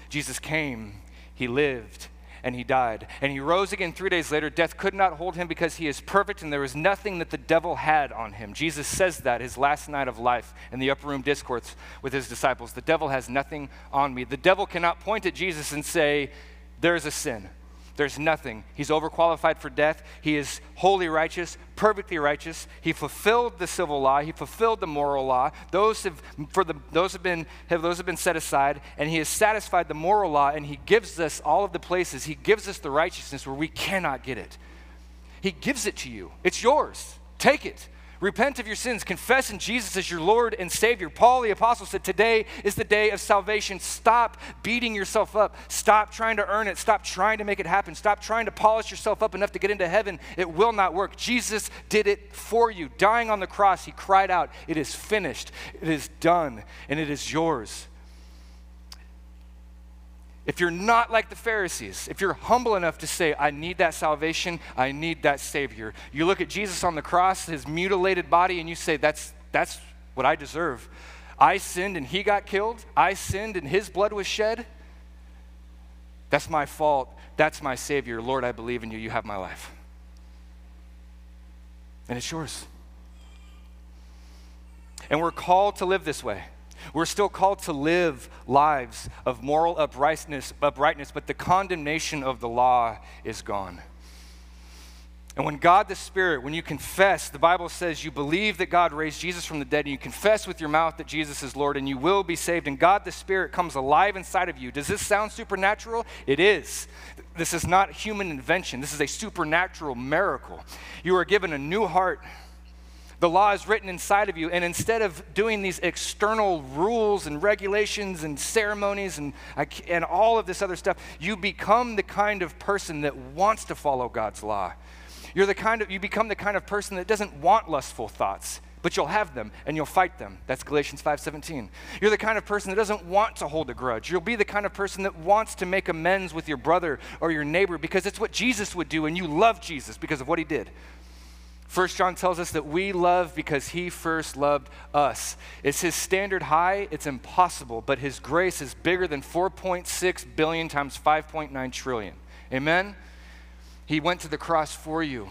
Jesus came, he lived, and he died. And he rose again three days later. Death could not hold him because he is perfect and there was nothing that the devil had on him. Jesus says that his last night of life in the upper room discourse with his disciples. The devil has nothing on me. The devil cannot point at Jesus and say, there's a sin. There's nothing. He's overqualified for death. He is wholly righteous, perfectly righteous. He fulfilled the civil law. He fulfilled the moral law. Those have, for the, those have been, have, those have been set aside, and he has satisfied the moral law, and he gives us all of the places. He gives us the righteousness where we cannot get it. He gives it to you. It's yours. Take it. Repent of your sins. Confess in Jesus as your Lord and Savior. Paul the Apostle said, today is the day of salvation. Stop beating yourself up. Stop trying to earn it. Stop trying to make it happen. Stop trying to polish yourself up enough to get into heaven. It will not work. Jesus did it for you. Dying on the cross, he cried out, it is finished, it is done, and it is yours. If you're not like the Pharisees, if you're humble enough to say, I need that salvation, I need that Savior, you look at Jesus on the cross, his mutilated body, and you say, that's, that's what I deserve. I sinned and he got killed. I sinned and his blood was shed. That's my fault. That's my Savior. Lord, I believe in you. You have my life. And it's yours. And we're called to live this way. We're still called to live lives of moral uprightness, uprightness, but the condemnation of the law is gone. And when God the Spirit, when you confess, the Bible says you believe that God raised Jesus from the dead, and you confess with your mouth that Jesus is Lord, and you will be saved, and God the Spirit comes alive inside of you. Does this sound supernatural? It is. This is not human invention. This is a supernatural miracle. You are given a new heart. The law is written inside of you, and instead of doing these external rules and regulations and ceremonies and, and all of this other stuff, you become the kind of person that wants to follow God's law. You're the kind of, you become the kind of person that doesn't want lustful thoughts, but you'll have them and you'll fight them. That's Galatians five seventeen. You're the kind of person that doesn't want to hold a grudge. You'll be the kind of person that wants to make amends with your brother or your neighbor because it's what Jesus would do, and you love Jesus because of what he did. First John tells us that we love because he first loved us. It's his standard high, it's impossible, but his grace is bigger than four point six billion times five point nine trillion. Amen? He went to the cross for you.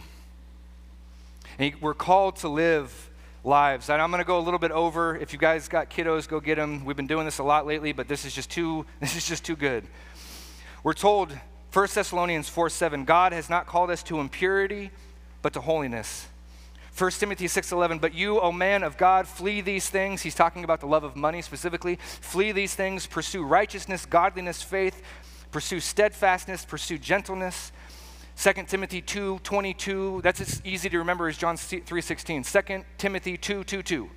And we're called to live lives. And I'm going to go a little bit over. If you guys got kiddos, go get them. We've been doing this a lot lately, but this is just too, this is just too good. We're told, First Thessalonians four seven, God has not called us to impurity, but to holiness. First Timothy six eleven, but you, O man of God, flee these things. He's talking about the love of money specifically. Flee these things, pursue righteousness, godliness, faith, pursue steadfastness, pursue gentleness. Second Timothy two twenty-two, that's as easy to remember as John three sixteen. Second Timothy two twenty-two.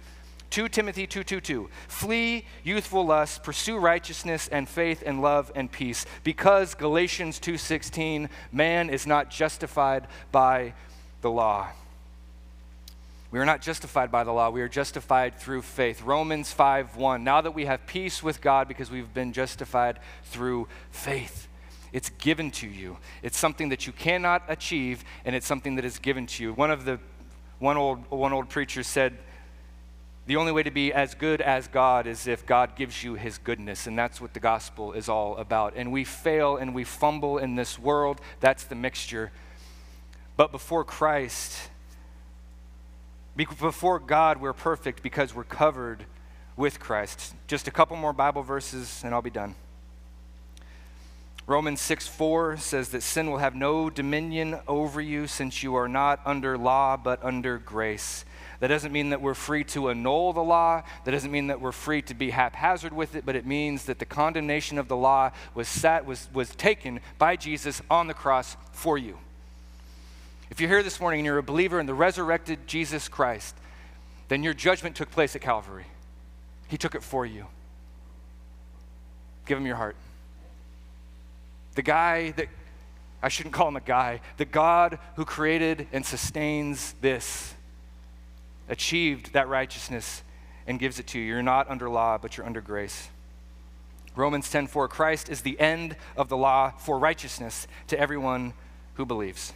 Second Timothy two twenty-two. Flee youthful lust, pursue righteousness and faith and love and peace. Because Galatians two sixteen, man is not justified by the law. We are not justified by the law. We are justified through faith. Romans five one. Now that we have peace with God because we've been justified through faith. It's given to you. It's something that you cannot achieve, and it's something that is given to you. One of the one old one old preacher said, the only way to be as good as God is if God gives you his goodness, and that's what the gospel is all about. And we fail and we fumble in this world. That's the mixture. But before Christ, before God, we're perfect because we're covered with Christ. Just a couple more Bible verses and I'll be done. Romans six four says that sin will have no dominion over you since you are not under law but under grace. That doesn't mean that we're free to annul the law. That doesn't mean that we're free to be haphazard with it, but it means that the condemnation of the law was sat, was, was taken by Jesus on the cross for you. If you're here this morning and you're a believer in the resurrected Jesus Christ, then your judgment took place at Calvary. He took it for you. Give him your heart. The guy that, I shouldn't call him a guy, the God who created and sustains this, achieved that righteousness and gives it to you. You're not under law, but you're under grace. Romans ten four, Christ is the end of the law for righteousness to everyone who believes.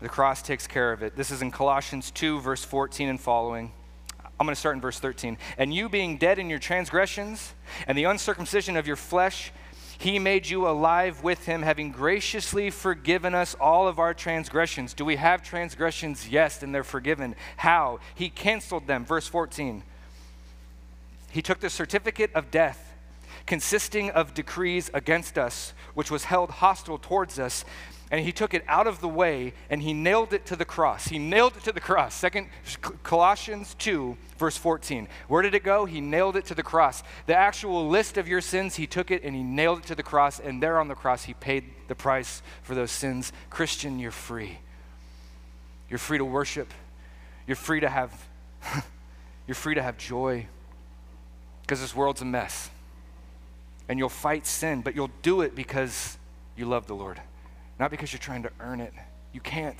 The cross takes care of it. This is in Colossians two, verse fourteen and following. I'm going to start in verse thirteen. And you being dead in your transgressions and the uncircumcision of your flesh, he made you alive with him, having graciously forgiven us all of our transgressions. Do we have transgressions? Yes, and they're forgiven. How? He canceled them. Verse fourteen. He took the certificate of death, consisting of decrees against us, which was held hostile towards us, and he took it out of the way, and he nailed it to the cross. He nailed it to the cross. Second, Colossians two, verse fourteen. Where did it go? He nailed it to the cross. The actual list of your sins, he took it, and he nailed it to the cross, and there on the cross, he paid the price for those sins. Christian, you're free. You're free to worship. You're free to have, you're free to have joy, because this world's a mess. And you'll fight sin, but you'll do it because you love the Lord. Not because you're trying to earn it. You can't.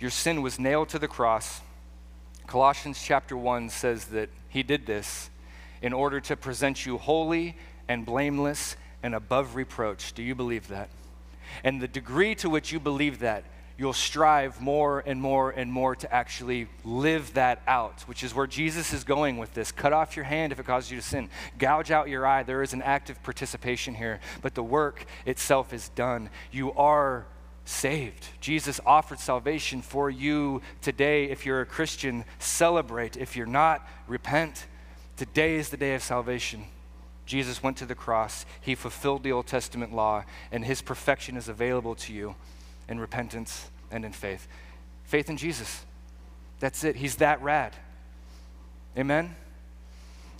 Your sin was nailed to the cross. Colossians chapter one says that he did this in order to present you holy and blameless and above reproach. Do you believe that? And the degree to which you believe that, you'll strive more and more and more to actually live that out, which is where Jesus is going with this. Cut off your hand if it causes you to sin. Gouge out your eye. There is an active participation here, but the work itself is done. You are saved. Jesus offered salvation for you today. If you're a Christian, celebrate. If you're not, repent. Today is the day of salvation. Jesus went to the cross. He fulfilled the Old Testament law, and his perfection is available to you. In repentance and in faith. Faith in Jesus. That's it. He's that rad. Amen?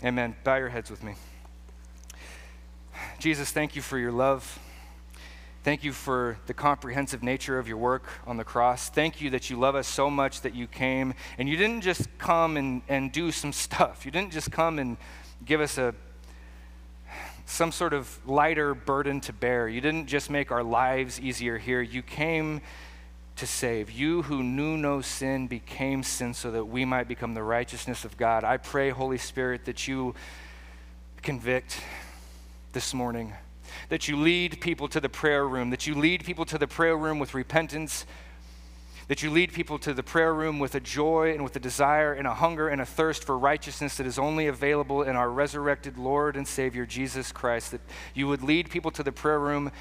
Amen. Bow your heads with me. Jesus, thank you for your love. Thank you for the comprehensive nature of your work on the cross. Thank you that you love us so much that you came, and you didn't just come and, and do some stuff. You didn't just come and give us a some sort of lighter burden to bear. You didn't just make our lives easier here. You came to save. You who knew no sin became sin so that we might become the righteousness of God. I pray, Holy Spirit, that you convict this morning, that you lead people to the prayer room, that you lead people to the prayer room with repentance, that you lead people to the prayer room with a joy and with a desire and a hunger and a thirst for righteousness that is only available in our resurrected Lord and Savior, Jesus Christ, that you would lead people to the prayer room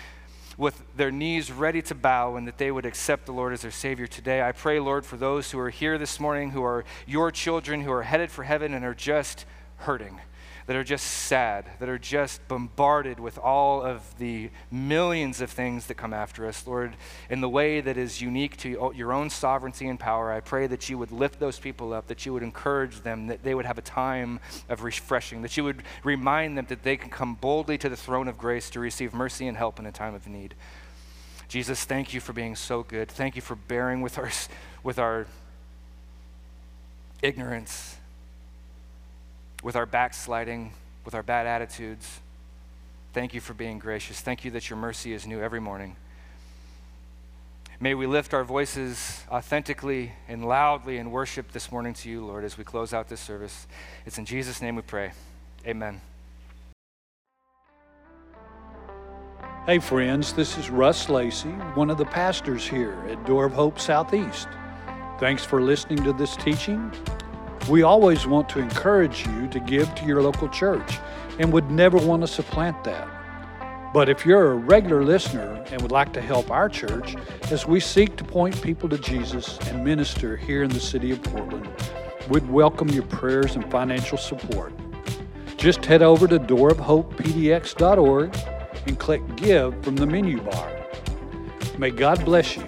with their knees ready to bow, and that they would accept the Lord as their Savior today. I pray, Lord, for those who are here this morning, who are your children, who are headed for heaven and are just hurting, that are just sad, that are just bombarded with all of the millions of things that come after us, Lord, in the way that is unique to your own sovereignty and power. I pray that you would lift those people up, that you would encourage them, that they would have a time of refreshing, that you would remind them that they can come boldly to the throne of grace to receive mercy and help in a time of need. Jesus, thank you for being so good. Thank you for bearing with our, with our ignorance, with our backsliding, with our bad attitudes. Thank you for being gracious. Thank you that your mercy is new every morning. May we lift our voices authentically and loudly in worship this morning to you, Lord, as we close out this service. It's in Jesus' name we pray. Amen. Hey friends, this is Russ Lacey, one of the pastors here at Door of Hope Southeast. Thanks for listening to this teaching. We always want to encourage you to give to your local church and would never want to supplant that. But if you're a regular listener and would like to help our church as we seek to point people to Jesus and minister here in the city of Portland, we'd welcome your prayers and financial support. Just head over to door of hope p d x dot org and click Give from the menu bar. May God bless you.